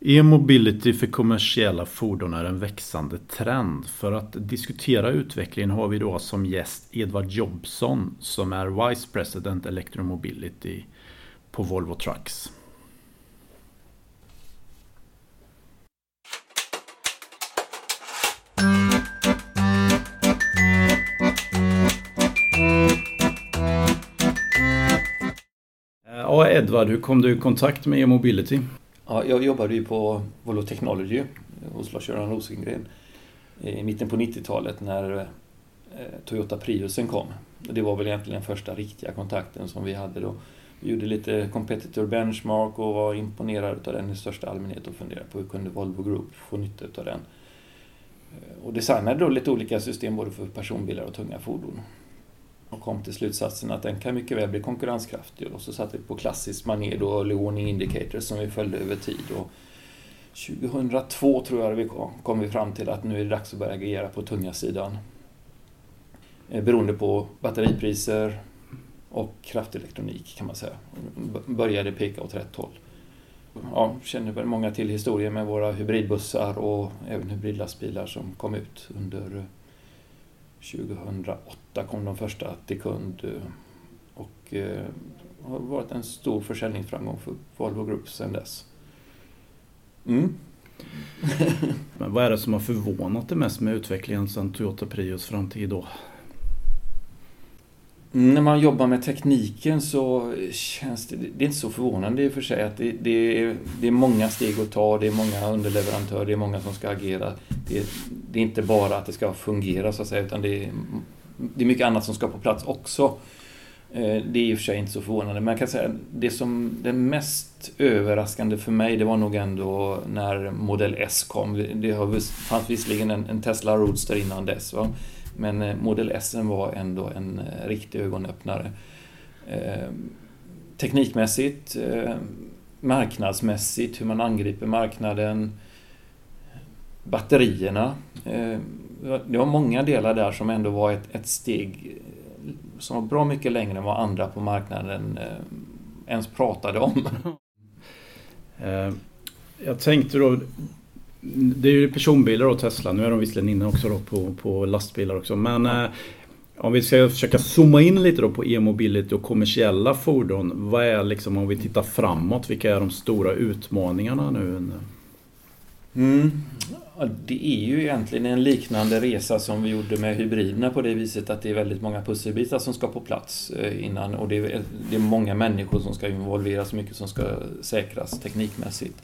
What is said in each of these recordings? E-mobility för kommersiella fordon är en växande trend. För att diskutera utvecklingen har vi då som gäst Edward Jobson som är Vice President Electromobility på Volvo Trucks. Ja, Edward, hur kom du i kontakt med e-mobility? Ja, jag jobbade ju på Volvo Technology hos Lars-Göran Rosengren i mitten på 90-talet när Toyota Priusen kom. Det var väl egentligen den första riktiga kontakten som vi hade då. Vi gjorde lite competitor benchmark och var imponerade av den i största allmänhet och funderade på hur kunde Volvo Group få nytta av den. Och designade då lite olika system både för personbilar och tunga fordon. Och kom till slutsatsen att den kan mycket väl bli konkurrenskraftig. Och så satt vi på klassiskt manér då, early warning indicators som vi följde över tid. Och 2002 tror jag vi kom vi fram till att nu är det dags att börja agera på tunga sidan. Beroende på batteripriser och kraftelektronik kan man säga. Började peka åt rätt håll. Ja, känner väl många till historien med våra hybridbussar och även hybridlastbilar som kom ut under 2008 kom de första till kund och har varit en stor försäljningsframgång för Volvo Group sedan dess. Mm. Men vad är det som har förvånat dig mest med utvecklingen sedan Toyota Prius fram till idag? När man jobbar med tekniken så känns det är inte så förvånande i och för sig att det är många steg att ta, det är många underleverantörer, det är många som ska agera. Det är inte bara att det ska fungera så att säga, utan det är mycket annat som ska på plats också. Det är i och för sig inte så förvånande, men jag kan säga det som det mest överraskande för mig, det var nog ändå när Model S kom. Det fanns visserligen en Tesla Roadster innan dess, va? Men Model S var ändå en riktig ögonöppnare. Teknikmässigt, marknadsmässigt, hur man angriper marknaden, batterierna. Det var många delar där som ändå var ett steg som var bra mycket längre än vad andra på marknaden ens pratade om. Jag tänkte då, det är ju personbilar och Tesla, nu är de visserligen inne också då på lastbilar också, men om vi ska försöka zooma in lite då på e-mobility och kommersiella fordon, vad är liksom, om vi tittar framåt, vilka är de stora utmaningarna nu? Ja, det är ju egentligen en liknande resa som vi gjorde med hybriderna på det viset att det är väldigt många pusselbitar som ska på plats innan, och det är många människor som ska involveras, mycket som ska säkras teknikmässigt.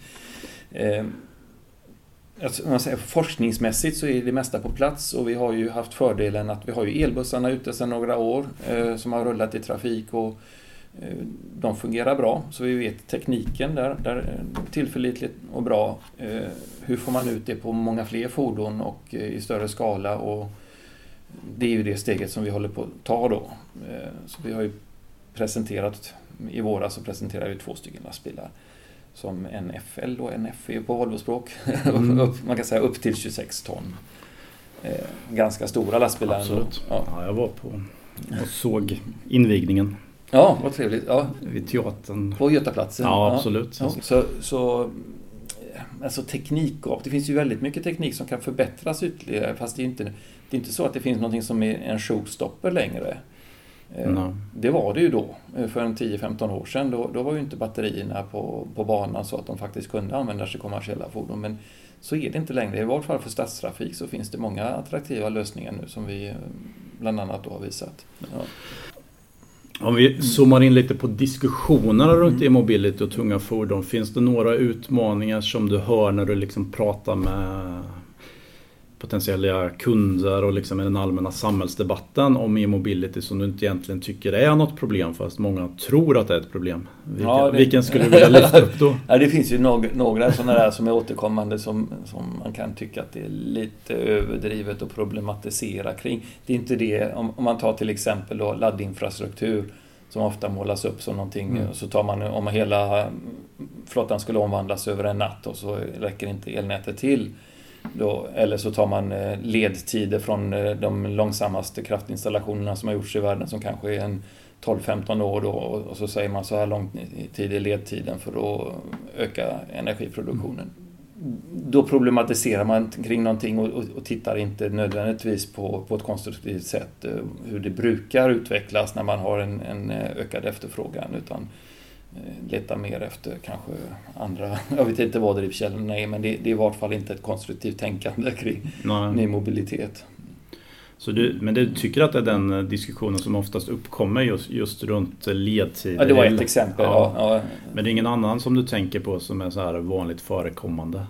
Alltså, forskningsmässigt så är det mesta på plats, och vi har ju haft fördelen att vi har ju elbussarna ute sedan några år som har rullat i trafik, och de fungerar bra, så vi vet tekniken där tillförlitligt och bra. Hur får man ut det på många fler fordon och i större skala, och det är ju det steget som vi håller på att ta då. Så vi har ju presenterat i våras, så presenterar vi 2 lastbilar som en FL och en FE på Volvo-språk. Man kan säga upp till 26 ton. Ganska stora lastbilar. Absolut. Ja, jag var på och såg invigningen. Ja, vad trevligt. Ja. Vid teatern. På Götaplatsen. Ja, absolut. Ja. Så alltså teknikgap. Det finns ju väldigt mycket teknik som kan förbättras ytterligare. Fast det är inte så att det finns någonting som är en showstopper längre. No. Det var det ju då, för en 10-15 år sedan, då var ju inte batterierna på banan så att de faktiskt kunde användas i kommersiella fordon, men så är det inte längre. I vart fall för stadstrafik så finns det många attraktiva lösningar nu som vi bland annat då har visat. Ja. Om vi zoomar in lite på diskussionerna runt e-mobility och tunga fordon, finns det några utmaningar som du hör när du liksom pratar med potentiella kunder och liksom i den allmänna samhällsdebatten om e-mobility som du inte egentligen tycker är något problem, fast många tror att det är ett problem? Vilken skulle du vilja lyfta upp då? Ja, det finns ju några sådana där som är återkommande som man kan tycka att det är lite överdrivet att problematisera kring. Det är inte det, om man tar till exempel då laddinfrastruktur som ofta målas upp som någonting, så tar man, om hela flottan skulle omvandlas över en natt och så räcker inte elnätet till. Då, eller så tar man ledtider från de långsammaste kraftinstallationerna som har gjorts i världen som kanske är en 12-15 år då, och så säger man så här lång tid i ledtiden för att öka energiproduktionen. då problematiserar man kring någonting och tittar inte nödvändigtvis på ett konstruktivt sätt hur det brukar utvecklas när man har en ökad efterfrågan, utan letar mer efter kanske andra, jag vet inte vad drivkällorna är, men det är i vart fall inte ett konstruktivt tänkande kring ny mobilitet. Så men du tycker att det är den diskussionen som oftast uppkommer just runt ledtider? Ja, det var ett exempel. Ja. Men det är ingen annan som du tänker på som är så här vanligt förekommande?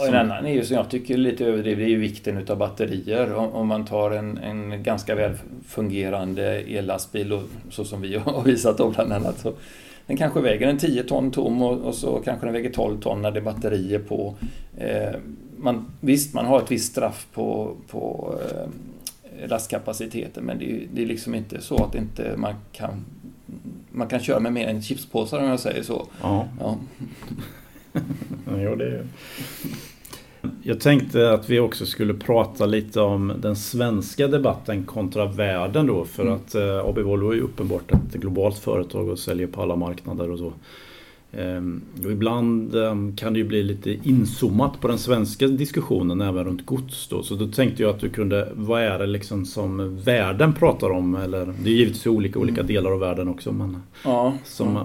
Ja, en annan är ju, som jag tycker lite överdrivet, är ju vikten av batterier. Om man tar en ganska välfungerande ellastbil, och så som vi har visat om bland annat, så den kanske väger en 10 ton tom och så kanske den väger 12 ton när det är batterier på. Man har ett visst straff på lastkapaciteten, men det är liksom inte så att inte man kan köra med mer än chipspåsar, om jag säger så. Ja. Ja, det är ju. Jag tänkte att vi också skulle prata lite om den svenska debatten kontra världen då, för att AB Volvo är ju uppenbart ett globalt företag och säljer på alla marknader och så. Och ibland kan det ju bli lite inzoomat på den svenska diskussionen även runt gods då. Så då tänkte jag att du kunde, vad är det liksom som världen pratar om? Eller, det är givetvis olika delar av världen också, men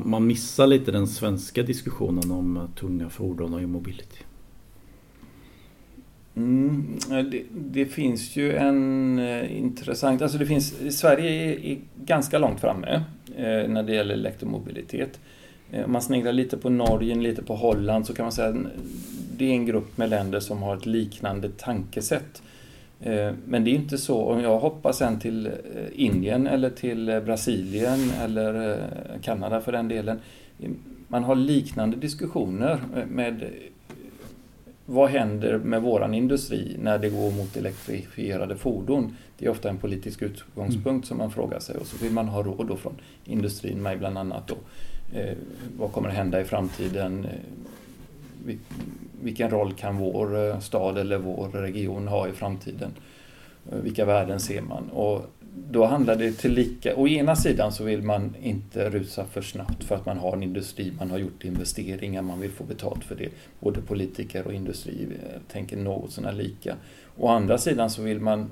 man missar lite den svenska diskussionen om tunga fordon och mobility. Det finns ju en intressant, alltså det finns, Sverige är ganska långt framme när det gäller elektromobilitet. Om man sneglar lite på Norge, lite på Holland, så kan man säga att det är en grupp med länder som har ett liknande tankesätt. Men det är inte så, om jag hoppar sen till Indien eller till Brasilien eller Kanada för den delen. Man har liknande diskussioner med vad händer med våran industri när det går mot elektrifierade fordon. Det är ofta en politisk utgångspunkt som man frågar sig, och så vill man ha råd då från industrin med bland annat då. Vad kommer att hända i framtiden? Vilken roll kan vår stad eller vår region ha i framtiden? Vilka värden ser man? Och då handlar det till lika. Å ena sidan så vill man inte rusa för snabbt för att man har en industri, man har gjort investeringar, man vill få betalt för det. Både politiker och industri tänker något sådana lika. Å andra sidan så vill man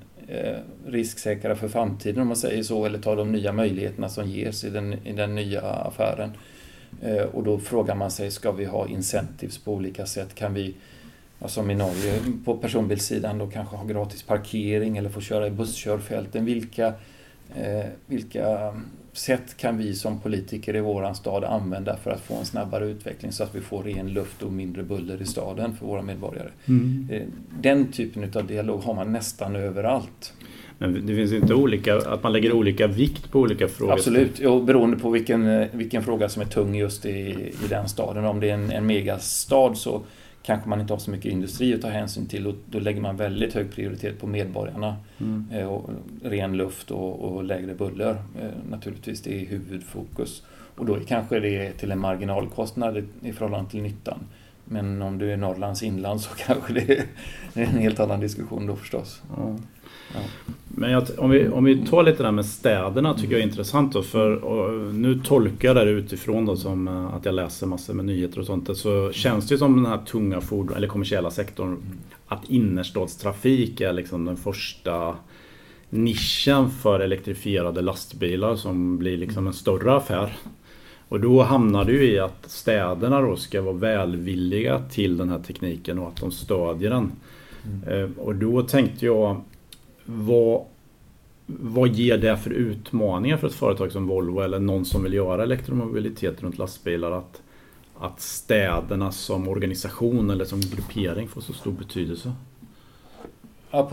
risksäkra för framtiden, om man säger så, eller ta de nya möjligheterna som ges i den nya affären. Och då frågar man sig, ska vi ha incentives på olika sätt? Kan vi, som i Norge, på personbilsidan då kanske ha gratis parkering eller få köra i busskörfälten? Vilka sätt kan vi som politiker i våran stad använda för att få en snabbare utveckling så att vi får ren luft och mindre buller i staden för våra medborgare? Den typen av dialog har man nästan överallt. Men det finns inte olika, att man lägger olika vikt på olika frågor? Absolut, och beroende på vilken fråga som är tung just i den staden. Om det är en megastad så kanske man inte har så mycket industri att ta hänsyn till, och då lägger man väldigt hög prioritet på medborgarna. Och ren luft och lägre buller naturligtvis, det är huvudfokus. Och då är kanske det till en marginalkostnad i förhållande till nyttan. Men om du är Norrlands inland så kanske det är en helt annan diskussion då förstås. Ja. Men om vi tar lite där med städerna, tycker jag är intressant då, för nu tolkar jag det utifrån då, som att jag läser massor med nyheter och sånt, så känns det ju som den här tunga fordon eller kommersiella sektorn, att innerstadstrafik är liksom den första nischen för elektrifierade lastbilar som blir liksom en större affär. Och då hamnar det ju i att städerna då ska vara välvilliga till den här tekniken och att de stödjer den. Och då tänkte jag, vad ger det för utmaningar för ett företag som Volvo eller någon som vill göra elektromobilitet runt lastbilar, att städerna som organisation eller som gruppering får så stor betydelse? Ja,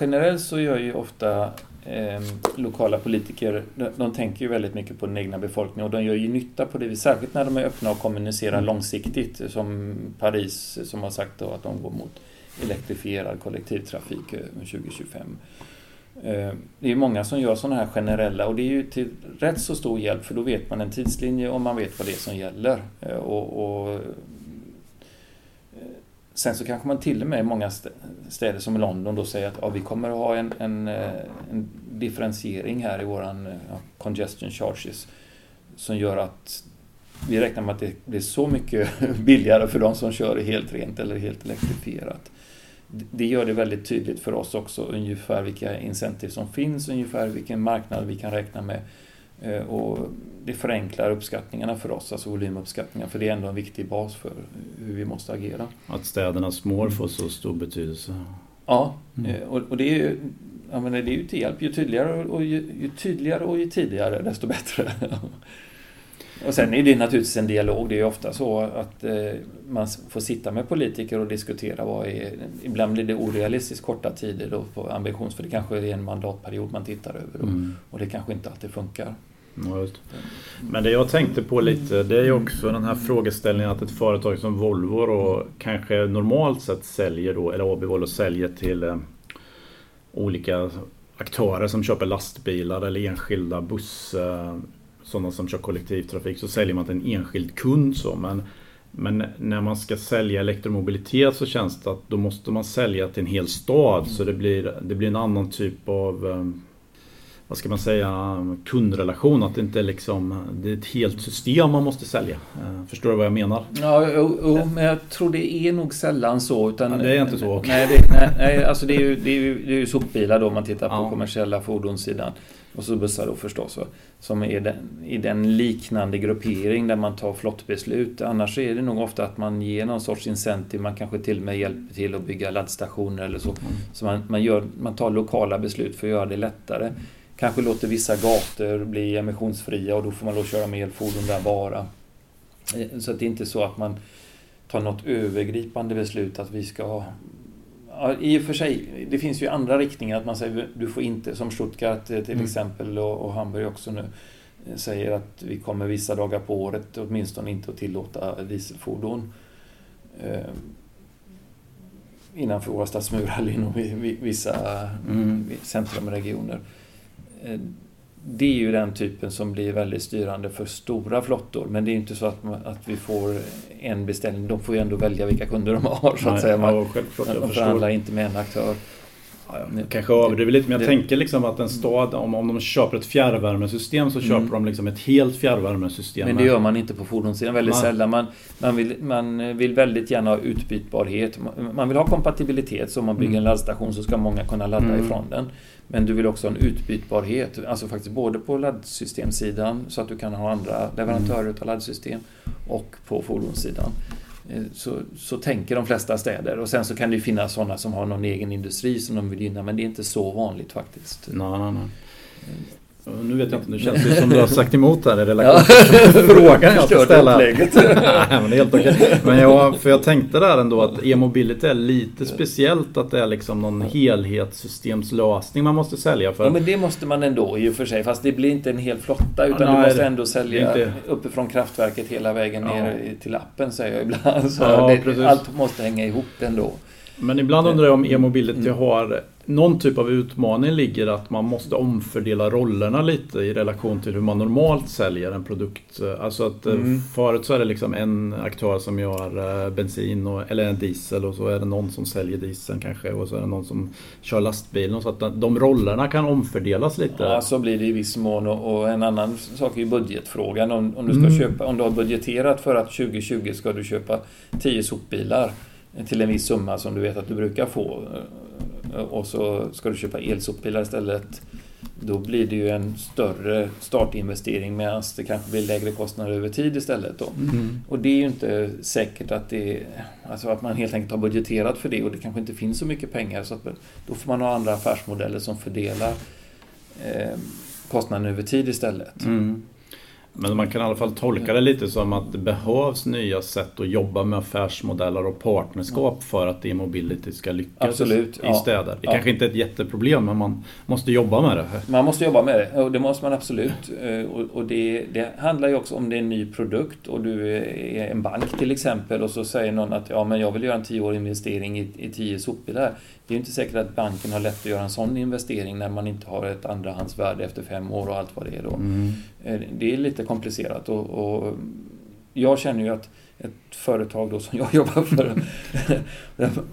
generellt så gör ju ofta lokala politiker, de tänker ju väldigt mycket på den egna befolkningen, och de gör ju nytta på det, särskilt när de är öppna och kommunicerar långsiktigt, som Paris som har sagt då, att de går mot elektrifierad kollektivtrafik 2025. Det är många som gör sådana här generella, och det är ju till rätt så stor hjälp, för då vet man en tidslinje och man vet vad det är som gäller. Och sen så kanske man till och med i många städer som London då säger att vi kommer att ha en differentiering här i våran congestion charges som gör att vi räknar med att det blir så mycket billigare för de som kör helt rent eller helt elektrifierat. Det gör det väldigt tydligt för oss också ungefär vilka incentiv som finns, ungefär vilken marknad vi kan räkna med. Och det förenklar uppskattningarna för oss, alltså volymuppskattningar, för det är ändå en viktig bas för hur vi måste agera. Att städernas mål får så stor betydelse. Ja, och det är ju, jag menar, det är ju till hjälp. Ju tydligare och ju tidigare, desto bättre. Och sen är det naturligtvis en dialog. Det är ju ofta så att man får sitta med politiker och diskutera vad är... Ibland blir det orealistiskt korta tider då på ambitions, för det kanske är en mandatperiod man tittar över då, och det kanske inte alltid funkar. Ja, just. Men det jag tänkte på lite, det är ju också den här frågeställningen att ett företag som Volvo då, kanske normalt sett säljer då, eller AB Volvo säljer till olika aktörer som köper lastbilar eller enskilda bussar, sådana som kör kollektivtrafik, så säljer man till en enskild kund. Så. Men när man ska sälja elektromobilitet så känns det att då måste man sälja till en hel stad. Så det blir en annan typ av, vad ska man säga, kundrelation. Att det inte är liksom, det är ett helt system man måste sälja. Förstår du vad jag menar? Ja, men jag tror det är nog sällan så. Utan, ja, det är inte så. Okay. Nej, alltså det är ju sopbilar då om man tittar på kommersiella fordonssidan. Och så bussar då förstås, som är i den liknande gruppering där man tar flottbeslut. Annars är det nog ofta att man ger någon sorts incentiv, man kanske till och med hjälper till att bygga laddstationer eller så. Så man tar lokala beslut för att göra det lättare. Kanske låter vissa gator bli emissionsfria och då får man då köra med elfordon där bara. Så att det är inte så att man tar något övergripande beslut att vi ska... Ja, i och för sig, det finns ju andra riktningar att man säger du får inte, som Stuttgart till exempel och Hamburg också nu säger att vi kommer vissa dagar på året åtminstone inte att tillåta dieselfordon innanför våra stadsmurar eller inom vissa centrumregioner. Det är ju den typen som blir väldigt styrande för stora flottor. Men det är ju inte så att vi får en beställning. De får ju ändå välja vilka kunder de har, så att säga. Man förhandlar inte med en aktör. Ja, kanske överdriver lite, men jag tänker liksom att en stad, om de köper ett fjärrvärmesystem så köper de liksom ett helt fjärrvärmesystem. Men det gör man inte på fordonssidan väldigt sällan. Man vill väldigt gärna ha utbytbarhet. Man vill ha kompatibilitet, så om man bygger en laddstation så ska många kunna ladda ifrån den. Men du vill också ha en utbytbarhet, alltså faktiskt både på laddsystemsidan så att du kan ha andra leverantörer av laddsystem och på fordonssidan. Så tänker de flesta städer, och sen så kan det ju finnas sådana som har någon egen industri som de vill gynna, men det är inte så vanligt faktiskt. Nej. Nu vet jag inte, nu känns det som du har sagt emot här i relation till frågan jag ska ställa. Nej, men det är helt okej. Men jag tänkte där ändå att e-mobility är lite speciellt, att det är liksom någon helhetssystemslösning man måste sälja för. Ja, men det måste man ändå i och för sig, fast det blir inte en hel flotta utan du måste ändå sälja uppifrån kraftverket hela vägen ner till appen, säger jag ibland. Så allt måste hänga ihop ändå. Men ibland undrar jag om e-mobility har någon typ av utmaning ligger att man måste omfördela rollerna lite i relation till hur man normalt säljer en produkt. Alltså att förut så är det liksom en aktör som gör bensin eller en diesel, och så är det någon som säljer dieseln kanske, och så är det någon som kör lastbilen, så att de rollerna kan omfördelas lite. Ja, så blir det i viss mån, och en annan sak är budgetfrågan. Om du ska köpa, om du har budgeterat för att 2020 ska du köpa 10 sopbilar till en viss summa som du vet att du brukar få, och så ska du köpa elsopbilar istället, då blir det ju en större startinvestering, medan det kanske blir lägre kostnader över tid istället då. Och det är ju inte säkert att det, alltså att man helt enkelt har budgeterat för det, och det kanske inte finns så mycket pengar, så att då får man ha andra affärsmodeller som fördelar kostnaden över tid istället. Men man kan i alla fall tolka det lite som att det behövs nya sätt att jobba med affärsmodeller och partnerskap för att e-mobility ska lyckas. Absolut, i städer. Det kanske inte är ett jätteproblem, men man måste jobba med det. Man måste jobba med det, och det måste man absolut. Och det handlar ju också om det är en ny produkt, och du är en bank till exempel, och så säger någon att ja, men jag vill göra en 10-årig investering i 10 sopbilar. Det är ju inte säkert att banken har lätt att göra en sån investering när man inte har ett andrahandsvärde efter 5 år och allt vad det är då. Det är lite komplicerat, och jag känner ju att ett företag då som jag jobbar för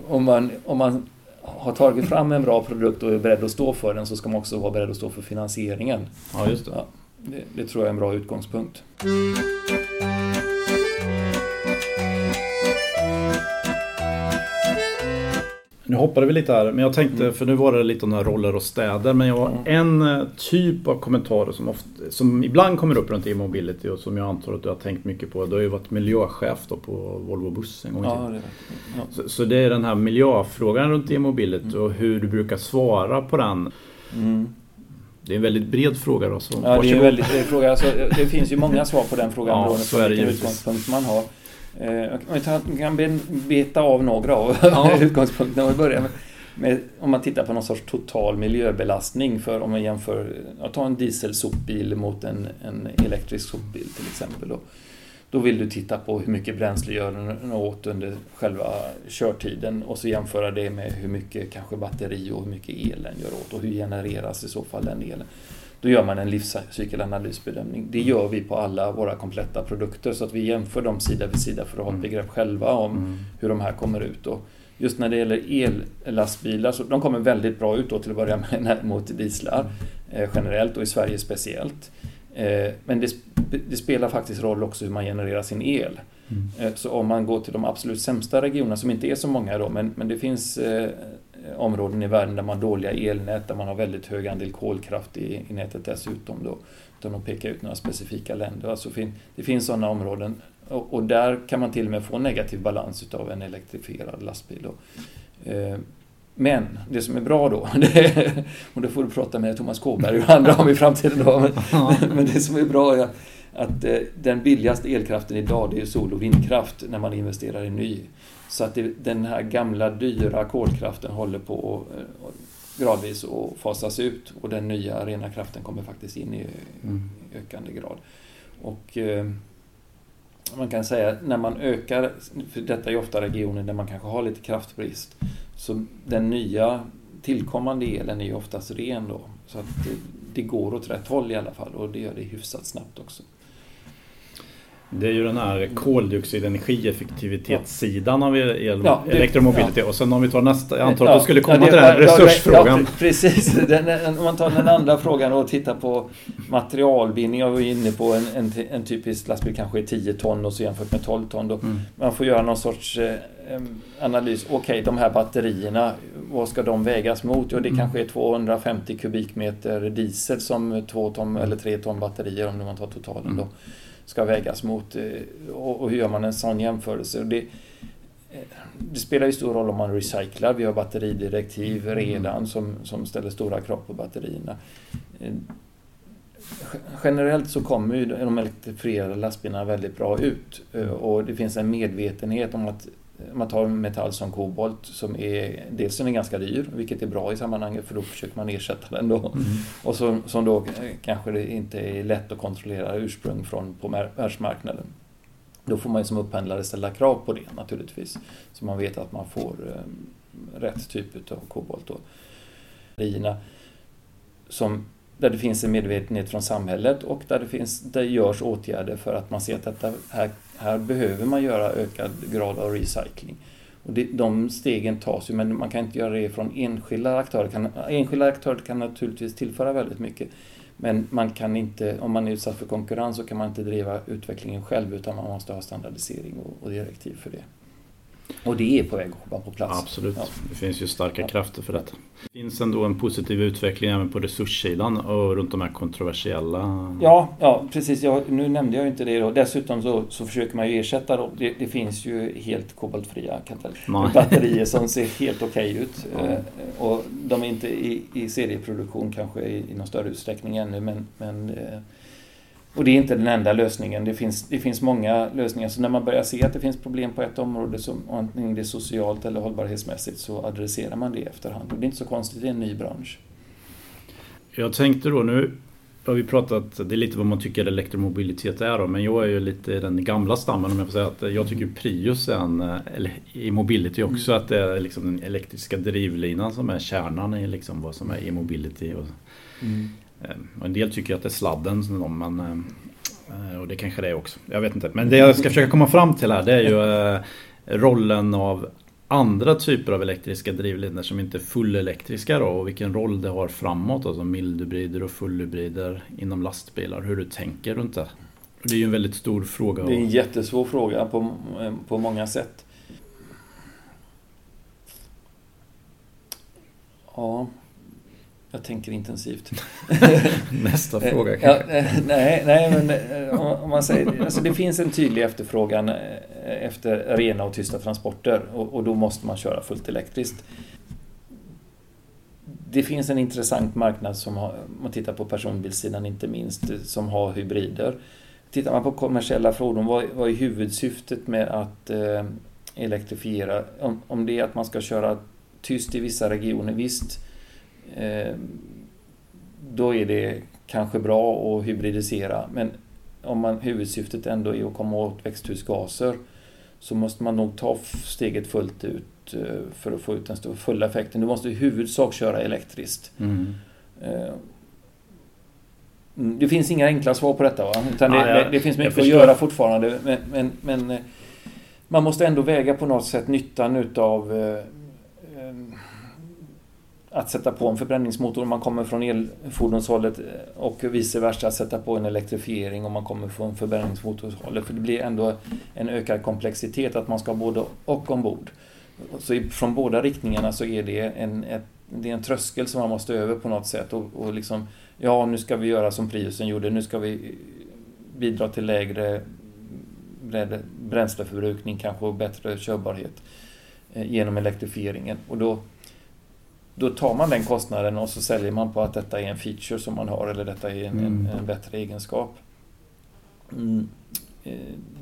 om man har tagit fram en bra produkt och är beredd att stå för den, så ska man också vara beredd att stå för finansieringen. Ja, just det. Ja, det tror jag är en bra utgångspunkt. Nu hoppade vi lite här, men jag tänkte, för nu var det lite om de här roller och städer, men jag har en typ av kommentarer som ibland kommer upp runt e-mobility och som jag antar att du har tänkt mycket på. Du har ju varit miljöchef då på Volvo Buss en gång i tiden. Ja. Så det är den här miljöfrågan runt e-mobility och hur du brukar svara på den. Mm. Det är en väldigt bred fråga då. Så ja, det är en väldigt bred fråga. Alltså, det finns ju många svar på den frågan beroende på vilken utgångspunkt man har. Man kan beta av några av utgångspunkterna och börja med om man tittar på någon sorts total miljöbelastning, för om man jämför att ta en dieselsopbil mot en elektrisk sopbil till exempel då vill du titta på hur mycket bränsle gör den åt under själva körtiden och så jämföra det med hur mycket kanske batteri och hur mycket el den gör åt och hur genereras i så fall den elen. Då gör man en livscykelanalysbedömning. Det gör vi på alla våra kompletta produkter så att vi jämför dem sida vid sida för att ha ett begrepp själva om hur de här kommer ut. Och just när det gäller ellastbilar så de kommer väldigt bra ut då till att börja med mot dieslar generellt och i Sverige speciellt. Men det spelar faktiskt roll också hur man genererar sin el. Så om man går till de absolut sämsta regionerna som inte är så många då, men det finns områden i världen där man har dåliga elnät, där man har väldigt hög andel kolkraft i nätet dessutom då, utan att peka ut några specifika länder. Alltså det finns sådana områden och där kan man till och med få negativ balans utav en elektrifierad lastbil då. Men det som är bra då, och det får du prata med Thomas Kåberger och andra om i framtiden då, men det som är bra är att den billigaste elkraften idag, det är sol- och vindkraft när man investerar i ny. Så att den här gamla dyra kolkraften håller på gradvis att fasas ut och den nya rena kraften kommer faktiskt in i ökande grad. Och man kan säga att när man ökar, för detta är ofta regioner där man kanske har lite kraftbrist, så den nya tillkommande elen är ju oftast ren då. Så att det går åt rätt håll i alla fall och det gör det hyfsat snabbt också. Det är ju den här koldioxidenergieffektivitetssidan av elektromobilitet. Och sen om vi tar nästa, jag antar att du skulle komma till den här resursfrågan. Ja, precis, om man tar den andra frågan och tittar på materialbindning. Jag var inne på en typisk lastbil kanske 10 ton och så jämfört med 12 ton. Då. Man får göra någon sorts analys. Okej, de här batterierna, vad ska de vägas mot? Jo, det kanske är 250 kubikmeter diesel som 2 ton eller 3 ton batterier om man tar totalen då. Ska vägas mot och hur gör man en sån jämförelse? Det spelar ju stor roll om man recyclar. Vi har batteridirektiv redan som ställer stora krav på batterierna. Generellt så kommer ju de elektrifierade lastbilarna väldigt bra ut och det finns en medvetenhet om att man tar metall som kobolt som är dels är ganska dyr, vilket är bra i sammanhanget för då försöker man ersätta den då. Och som då kanske det inte är lätt att kontrollera ursprung från på världsmarknaden. Då får man ju som upphandlare ställa krav på det naturligtvis. Så man vet att man får rätt typ av kobolt då. Där det finns en medvetenhet från samhället och där görs åtgärder för att man ser att detta här behöver man göra ökad grad av recycling. Och de stegen tas ju, men man kan inte göra det från enskilda aktörer. Enskilda aktörer kan naturligtvis tillföra väldigt mycket, men man kan inte, om man är utsatt för konkurrens så kan man inte driva utvecklingen själv utan man måste ha standardisering och direktiv för det. Och det är på väg att komma på plats. Absolut, det finns ju starka krafter för detta. Det finns ändå en positiv utveckling även på resurssidan och runt de här kontroversiella... Ja precis. Nu nämnde jag ju inte det då. Dessutom så försöker man ju ersätta då. Det finns ju helt koboltfria batterier som ser helt okej ut. Och de är inte i serieproduktion kanske i någon större utsträckning ännu, men och det är inte den enda lösningen. Det finns många lösningar. Så när man börjar se att det finns problem på ett område, som antingen det är socialt eller hållbarhetsmässigt, så adresserar man det efterhand. Och det är inte så konstigt, det är en ny bransch. Jag tänkte då, nu har vi pratat, det är lite vad man tycker elektromobilitet är då, men jag är ju lite den gamla stammen om jag får säga att jag tycker Prius är eller e-mobility också, att det är liksom den elektriska drivlinan som är kärnan i liksom vad som är e-mobility och en del tycker att det är sladden som de, och det kanske det är också. Jag vet inte. Men det jag ska försöka komma fram till här, det är ju rollen av andra typer av elektriska drivlinor som inte är fullelektriska då, och vilken roll det har framåt, alltså mildhybrider och fullhybrider inom lastbilar. Hur du tänker runt det. Det är ju en väldigt stor fråga. Det är en jättesvår fråga på många sätt. Ja, jag tänker intensivt. Nästa fråga kanske. Ja, men om man säger, alltså det finns en tydlig efterfrågan efter rena och tysta transporter och då måste man köra fullt elektriskt. Det finns en intressant marknad som har, om man tittar på personbilsidan inte minst, som har hybrider. Tittar man på kommersiella fordon, vad är huvudsyftet med att elektrifiera? Om det är att man ska köra tyst i vissa regioner, visst, då är det kanske bra att hybridisera. Men om huvudsyftet ändå är att komma åt växthusgaser så måste man nog ta steget fullt ut för att få ut den fulla effekten. Du måste i huvudsak köra elektriskt. Mm. Det finns inga enkla svar på detta, va? Utan det finns mycket att göra fortfarande. Men man måste ändå väga på något sätt nyttan utav att sätta på en förbränningsmotor om man kommer från elfordonshållet och vice versa att sätta på en elektrifiering om man kommer från förbränningsmotorshållet. För det blir ändå en ökad komplexitet att man ska både och ombord. Så från båda riktningarna så är det en tröskel som man måste över på något sätt. Och liksom, ja, nu ska vi göra som Priusen gjorde. Nu ska vi bidra till lägre bränsleförbrukning kanske och bättre körbarhet genom elektrifieringen. Och då tar man den kostnaden och så säljer man på att detta är en feature som man har eller detta är en bättre egenskap. Mm.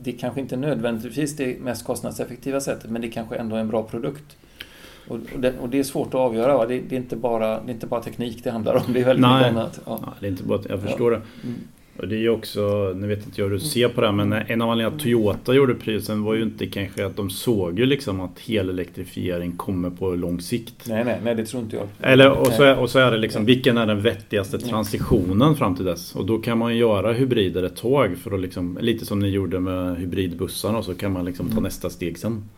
Det är kanske inte nödvändigtvis det mest kostnadseffektiva sättet, men det kanske ändå är en bra produkt. Och det är svårt att avgöra. Va? Det är inte bara teknik det handlar om, det är väldigt mycket annat. Ja. Nej, det är inte bara, jag förstår det. Mm. Och det är ju också, nu vet inte jag hur du ser på det här, men en av anledningarna att Toyota gjorde Priusen var ju inte kanske att de såg ju liksom att helelektrifiering kommer på lång sikt. Nej, det tror inte jag. Eller, och så är det liksom, vilken är den vettigaste transitionen fram till dess? Och då kan man göra hybrider ett tag för att liksom, lite som ni gjorde med hybridbussarna, och så kan man liksom ta nästa steg sen.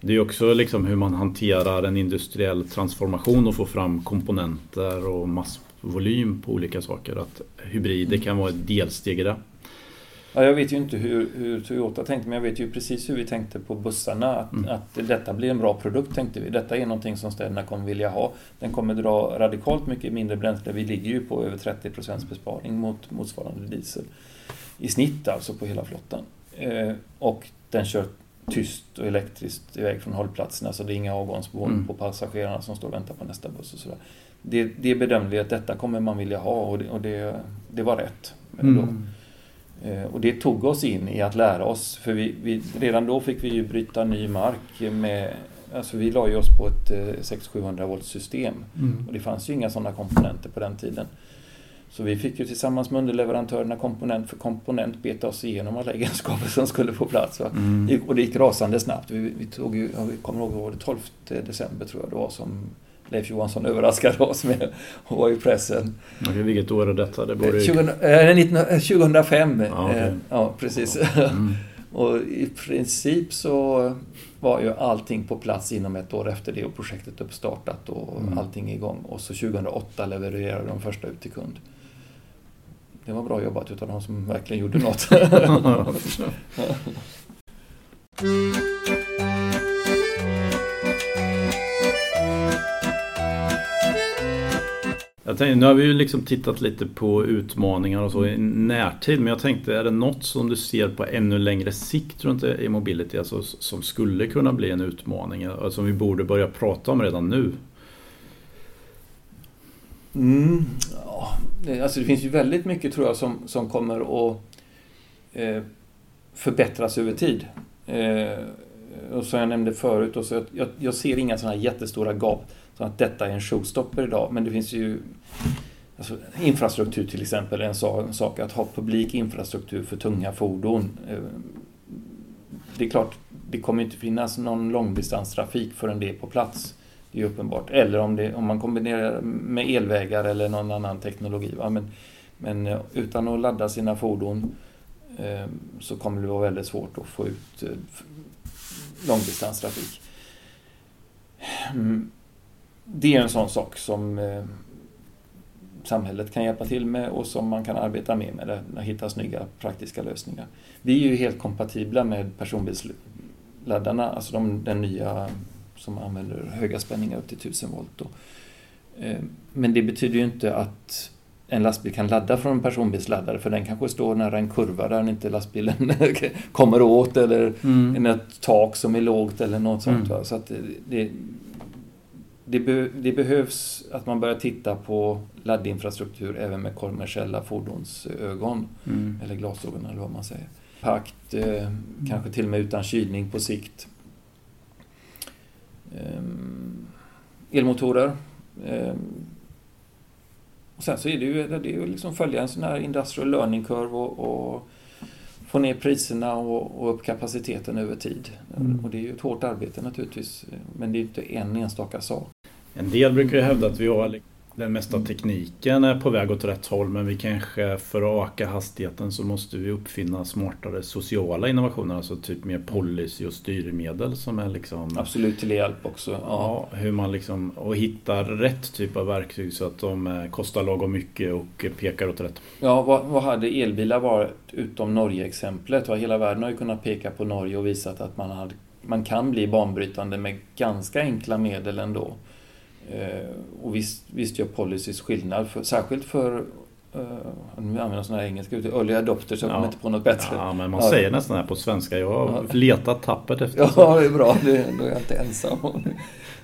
Det är också liksom hur man hanterar en industriell transformation och får fram komponenter och massvolym på olika saker. Att hybrider kan vara ett delsteg i det. Ja, jag vet ju inte hur Toyota tänkte, men jag vet ju precis hur vi tänkte på bussarna. Att detta blir en bra produkt tänkte vi. Detta är någonting som städerna kommer vilja ha. Den kommer dra radikalt mycket mindre bränsle. Vi ligger ju på över 30% besparing mot motsvarande diesel. I snitt alltså på hela flottan. Och den kör tyst och elektriskt iväg från hållplatsen. Alltså det är inga avgångsbehov på passagerarna som står och väntar på nästa buss och sådär. Det bedömde vi att detta kommer man vilja ha och det var rätt. Och det tog oss in i att lära oss, för vi redan då fick vi ju bryta ny mark med, alltså vi la ju oss på ett 600-700 volts system och det fanns ju inga sådana komponenter på den tiden. Så vi fick ju tillsammans med underleverantörerna komponent för komponent beta oss igenom alla egenskaper som skulle få plats. Och det gick rasande snabbt. Vi tog ju, jag kommer ihåg, det var det 12 december tror jag det var som Leif Johansson överraskade oss med och var i pressen. Okay, vilket år är detta? Det borde 2005. Ah, okay. Ja, precis. Mm. Och i princip så var ju allting på plats inom ett år efter det och projektet uppstartat och allting igång. Och så 2008 levererade de första ut till kund. Det var bra jobbat utan de som verkligen gjorde något. Jag tänkte, nu har vi ju liksom tittat lite på utmaningar och så i närtid, men jag tänkte, är det något som du ser på ännu längre sikt runt e-mobility, alltså, som skulle kunna bli en utmaning som alltså, vi borde börja prata om redan nu? Alltså det finns ju väldigt mycket tror jag som kommer att förbättras över tid. Och som jag nämnde förut, och så jag ser inga sådana här jättestora gap. Så att detta är en showstopper idag, men det finns ju alltså, infrastruktur till exempel är en sak att ha publik infrastruktur för tunga fordon. Det är klart, det kommer inte finnas någon långdistanstrafik förrän det är på plats, det är uppenbart. Eller om man kombinerar med elvägar eller någon annan teknologi. Ja, men utan att ladda sina fordon så kommer det vara väldigt svårt att få ut långdistanstrafik. Det är en sån sak som samhället kan hjälpa till med och som man kan arbeta med att hitta snygga praktiska lösningar. Vi är ju helt kompatibla med personbilsladdarna, alltså den nya som använder höga spänningar upp till 1000 volt. Men det betyder ju inte att en lastbil kan ladda från en personbilsladdare, för den kanske står nära en kurva där inte lastbilen kommer åt, eller ett tak som är lågt eller något sånt. Så att det behövs att man börjar titta på laddinfrastruktur även med kommersiella fordonsögon eller glasögon eller vad man säger. Pakt, kanske till och med utan kylning på sikt. Elmotorer. Och sen så är det ju liksom följa en sån här industrial learning curve och få ner priserna och upp kapaciteten över tid. Och det är ju ett hårt arbete naturligtvis, men det är ju inte en enstaka sak. En del brukar ju hävda att vi har den mesta tekniken är på väg åt rätt håll, men vi kanske för att öka hastigheten så måste vi uppfinna smartare sociala innovationer, alltså typ mer policy och styrmedel som är liksom... Absolut till hjälp också. Ja, hur man liksom, och hittar rätt typ av verktyg så att de kostar lagom mycket och pekar åt rätt. Ja, vad hade elbilar varit utom Norge-exemplet? Hela världen har ju kunnat peka på Norge och visat att man kan bli banbrytande med ganska enkla medel ändå. Och visst gör policies skillnad, särskilt för nu använder sådana här engelska ut, early adopters, jag kommer inte på något bättre. Ja, men man säger nästan här på svenska, jag har letat tappet efter. Ja, det är bra, då är jag inte ensam.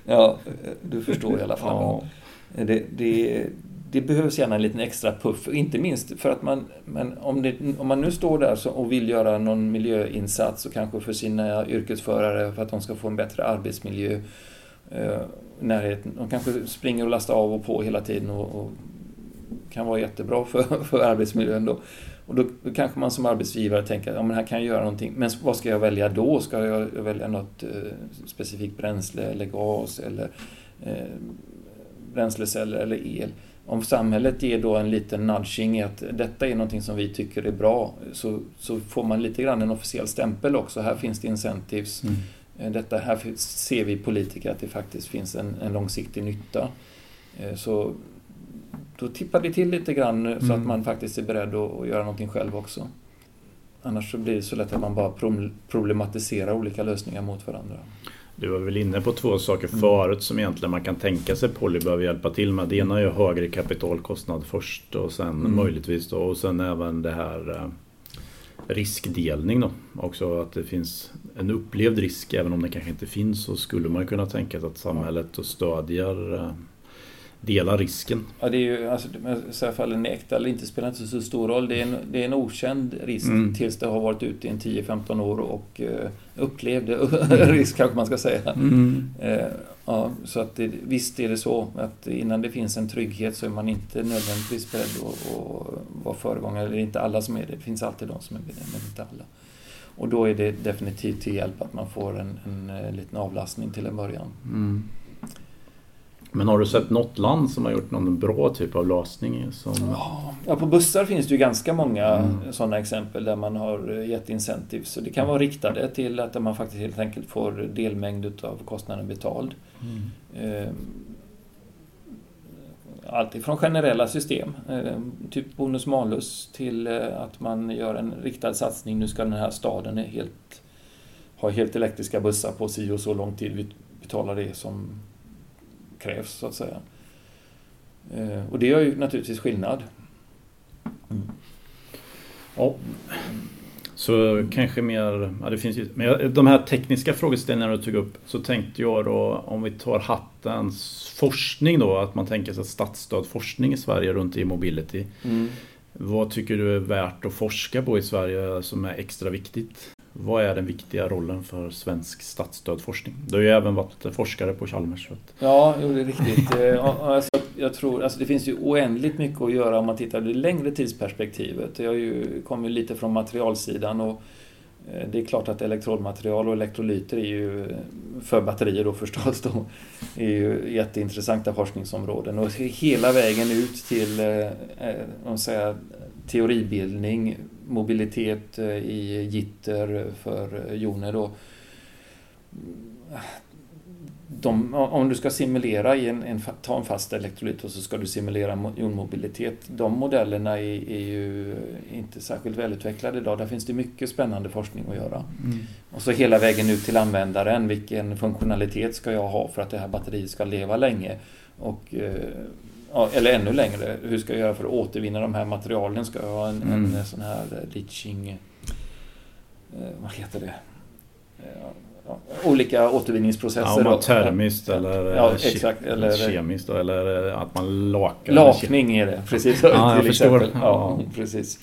Ja, du förstår i alla fall. Det behövs gärna en liten extra puff, inte minst för att om man nu står där och vill göra någon miljöinsats och kanske för sina yrkesförare för att de ska få en bättre arbetsmiljö, närheten. De kanske springer och lastar av och på hela tiden och kan vara jättebra för arbetsmiljön då. Och då kanske man som arbetsgivare tänker att här kan jag göra någonting, men vad ska jag välja då? Ska jag välja något specifikt bränsle eller gas eller bränsleceller eller el? Om samhället ger då en liten nudging i att detta är någonting som vi tycker är bra, så får man lite grann en officiell stämpel också. Här finns det incentives. Detta här ser vi politiker att det faktiskt finns en långsiktig nytta. Så då tippar det till lite grann så att man faktiskt är beredd att göra någonting själv också. Annars så blir det så lätt att man bara problematiserar olika lösningar mot varandra. Du var väl inne på två saker förut som egentligen man kan tänka sig Polly behöver hjälpa till med. Det ena är ju högre kapitalkostnad först och sen möjligtvis då, och sen även det här... riskdelning då, också att det finns en upplevd risk, även om det kanske inte finns, så skulle man kunna tänka sig att samhället stödjer delar risken. Ja, det är ju i så fall en äkta eller inte spelar inte så stor roll, det är en okänd risk tills det har varit ute i 10-15 år och upplevde risk kanske man ska säga. Ja, så att visst är det så att innan det finns en trygghet så är man inte nödvändigtvis beredd att vara föregångare. Det är inte alla som är det. Det finns alltid de som är det, men inte alla. Och då är det definitivt till hjälp att man får en liten avlastning till en början. Men har du sett något land som har gjort någon bra typ av lösning? Ja, på bussar finns det ju ganska många sådana exempel där man har gett incentives. Så det kan vara riktade till att man faktiskt helt enkelt får delmängd av kostnaden betald. Allt ifrån generella system, typ bonus-malus, till att man gör en riktad satsning. Nu ska den här staden ha helt elektriska bussar på sig och så lång tid vi betalar det som... krävs så att säga. Och det gör ju naturligtvis skillnad. Ja. Så kanske mer, det finns ju, men de här tekniska frågeställningarna du tog upp, så tänkte jag då om vi tar hattens forskning då, att man tänker sig statsstöd forskning i Sverige runt e-mobility. Vad tycker du är värt att forska på i Sverige som är extra viktigt? Vad är den viktiga rollen för svensk statsstödforskning? Du har ju även varit forskare på Chalmers. Ja, det är riktigt. Jag tror, det finns ju oändligt mycket att göra om man tittar i längre tidsperspektivet. Jag kommer lite från materialsidan, och det är klart att elektrodmaterial och elektrolyter är ju, för batterier då förstås, då, är ju jätteintressanta forskningsområden. Och hela vägen ut till teoribildning, mobilitet i gitter för joner då. Om du ska simulera ta en fast elektrolyt och så ska du simulera jonmobilitet. De modellerna är ju inte särskilt välutvecklade idag. Där finns det mycket spännande forskning att göra. Och så hela vägen ut till användaren. Vilken funktionalitet ska jag ha för att det här batteriet ska leva länge? Och, eller ännu längre, hur ska jag göra för att återvinna de här materialen? Ska jag ha en sån här ditching, vad heter det? Olika återvinningsprocesser. Ja, termiskt eller, ja, exakt, eller kemiskt eller att man lakar. Lakning är det, precis. Ja, jag förstår. Ja, ja, precis.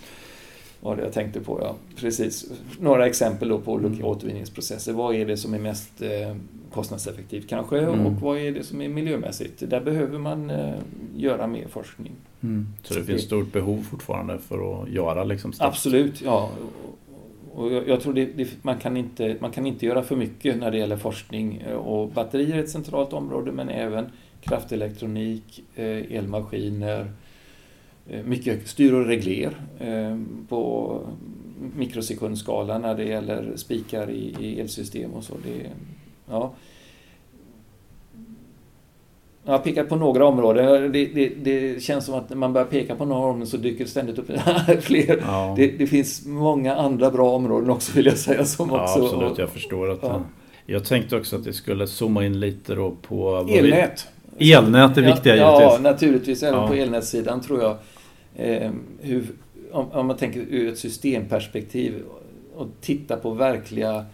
Vad jag tänkte på, ja. Precis. Några exempel då på olika återvinningsprocesser. Vad är det som är mest kostnadseffektivt kanske och vad är det som är miljömässigt? Där behöver man göra mer forskning. Mm. Så det finns stort behov fortfarande för att göra liksom stort. Absolut, ja. Och jag tror man kan inte göra för mycket när det gäller forskning, och batterier är ett centralt område, men även kraftelektronik, elmaskiner, mycket styr och regler på mikrosekundskala när det gäller spikar i elsystem och så. Det, ja. Jag har pekat på några områden. Det känns som att när man börjar peka på några områden så dyker det ständigt upp fler. Ja. Det finns många andra bra områden också, vill jag säga. Som också, ja, absolut. Jag förstår att ja. Jag tänkte också att det skulle zooma in lite då på... Elnät. Elnät är viktiga, ja, givetvis. Ja, naturligtvis. Även på elnätssidan tror jag. Om man tänker ur ett systemperspektiv och tittar på verkliga...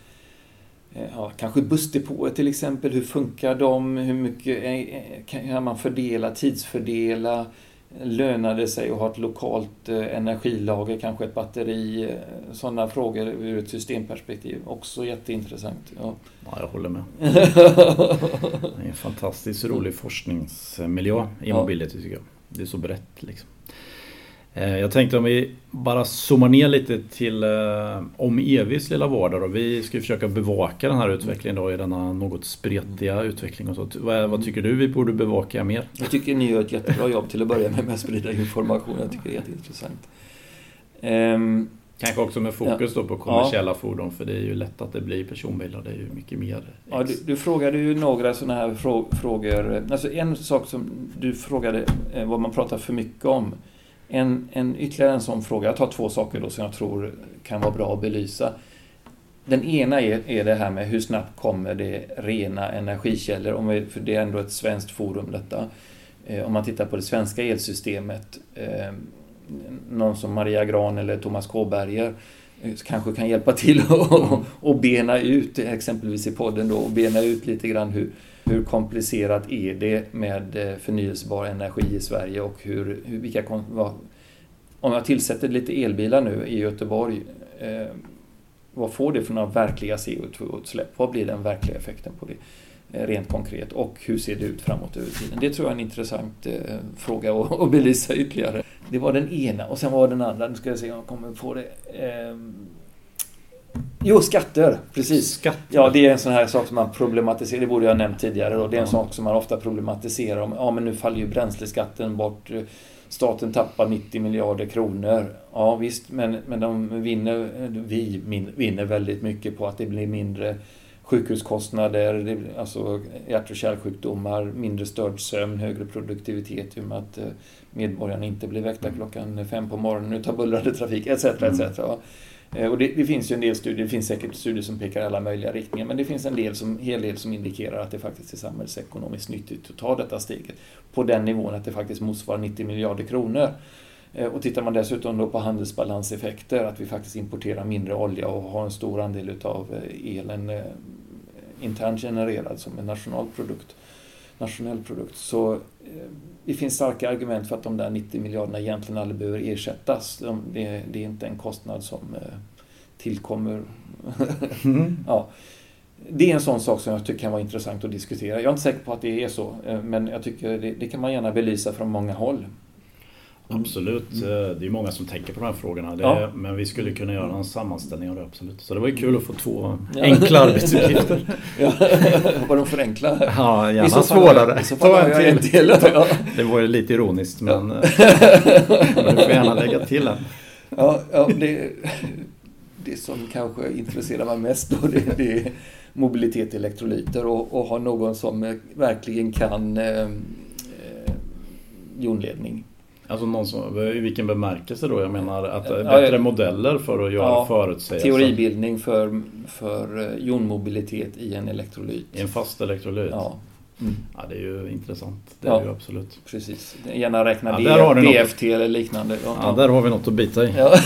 Ja, kanske bussdepåer till exempel, hur funkar de, hur mycket kan man fördela, tidsfördela, lönar det sig att ha ett lokalt energilager, kanske ett batteri, sådana frågor ur ett systemperspektiv, också jätteintressant. Ja, ja, jag håller med. Det är en fantastiskt rolig forskningsmiljö i mobility, tycker jag. Det är så brett liksom. Jag tänkte om vi bara zoomar ner lite till OmEVs lilla vardag. Då. Vi ska försöka bevaka den här utvecklingen då, i denna något spretiga utveckling. Och så. Vad tycker du vi borde bevaka mer? Jag tycker ni gör ett jättebra jobb till att börja med att sprida information. Jag tycker det är jätteintressant. Kanske också med fokus då på kommersiella fordon, för det är ju lätt att det blir personbilar, det är ju mycket mer. Ja, du frågade ju några sådana här frågor. Alltså en sak som du frågade vad man pratar för mycket om. En ytterligare en sån fråga, jag tar två saker då som jag tror kan vara bra att belysa. Den ena är det här med hur snabbt kommer det rena energikällor, för det är ändå ett svenskt forum detta. Om man tittar på det svenska elsystemet, någon som Maria Gran eller Thomas Kåberger kanske kan hjälpa till och bena ut, exempelvis i podden då, och bena ut lite grann hur komplicerat är det med förnyelsebar energi i Sverige, och om jag tillsätter lite elbilar nu i Göteborg, vad får det för några verkliga CO2-utsläpp? Vad blir den verkliga effekten på det rent konkret, och hur ser det ut framåt över tiden? Det tror jag är en intressant fråga att belysa ytterligare. Det var den ena, och sen var den andra, nu ska jag se om jag kommer på det... Jo, skatter, precis. Skatter. Ja, det är en sån här sak som man problematiserar, det borde jag nämnt tidigare då. Det är en sak som man ofta problematiserar om. Ja, men nu faller ju bränsleskatten bort, staten tappar 90 miljarder kronor. Ja, visst, men vi vinner väldigt mycket på att det blir mindre sjukhuskostnader, alltså hjärt- och kärlsjukdomar, mindre störd sömn, högre produktivitet, i och med att medborgarna inte blir väckta klockan 5 på morgonen utav bullrande trafik, etc. etc. Och det finns ju en del studier, det finns säkert studier som pekar i alla möjliga riktningar, men det finns en hel del som indikerar att det faktiskt är samhällsekonomiskt nyttigt att ta detta steget på den nivån att det faktiskt motsvarar 90 miljarder kronor. Och tittar man dessutom då på handelsbalanseffekter, att vi faktiskt importerar mindre olja och har en stor andel av elen internt genererad som en nationell produkt. Så det finns starka argument för att de där 90 miljarderna egentligen aldrig behöver ersättas. Det är inte en kostnad som tillkommer. Ja. Det är en sån sak som jag tycker kan vara intressant att diskutera. Jag är inte säker på att det är så, men jag tycker det kan man gärna belysa från många håll. Absolut, det är många som tänker på de här frågorna, men vi skulle kunna göra en sammanställning av det, absolut. Så det var ju kul att få två enkla arbetsuppgifter. Var de för enkla? Ja, gärna svårare. Ta en till. Det var ju lite ironiskt, men du får gärna lägga till en. Ja, det som kanske intresserar mig mest då, det är mobilitet i elektrolyter och ha någon som verkligen kan jonledning. Alltså någon som, i vilken bemärkelse då? Jag menar att bättre modeller för att göra förutsägelser. Teoribildning för jonmobilitet i en elektrolyt. I en fast elektrolyt. Ja. Mm. Ja, det är ju intressant. Det är ju absolut. Precis. Gärna räkna BFT eller liknande. Ja, där har vi något att bita i. Ja,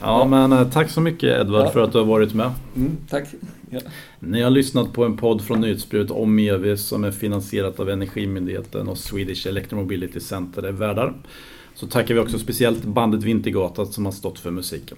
ja men tack så mycket Edward för att du har varit med. Mm, tack. Ja. Ni har lyssnat på en podd från Nyhetsbrevet OmEV som är finansierat av Energimyndigheten och Swedish Electromobility Center är värdar. Så tackar vi också speciellt bandet Vintergatan som har stått för musiken.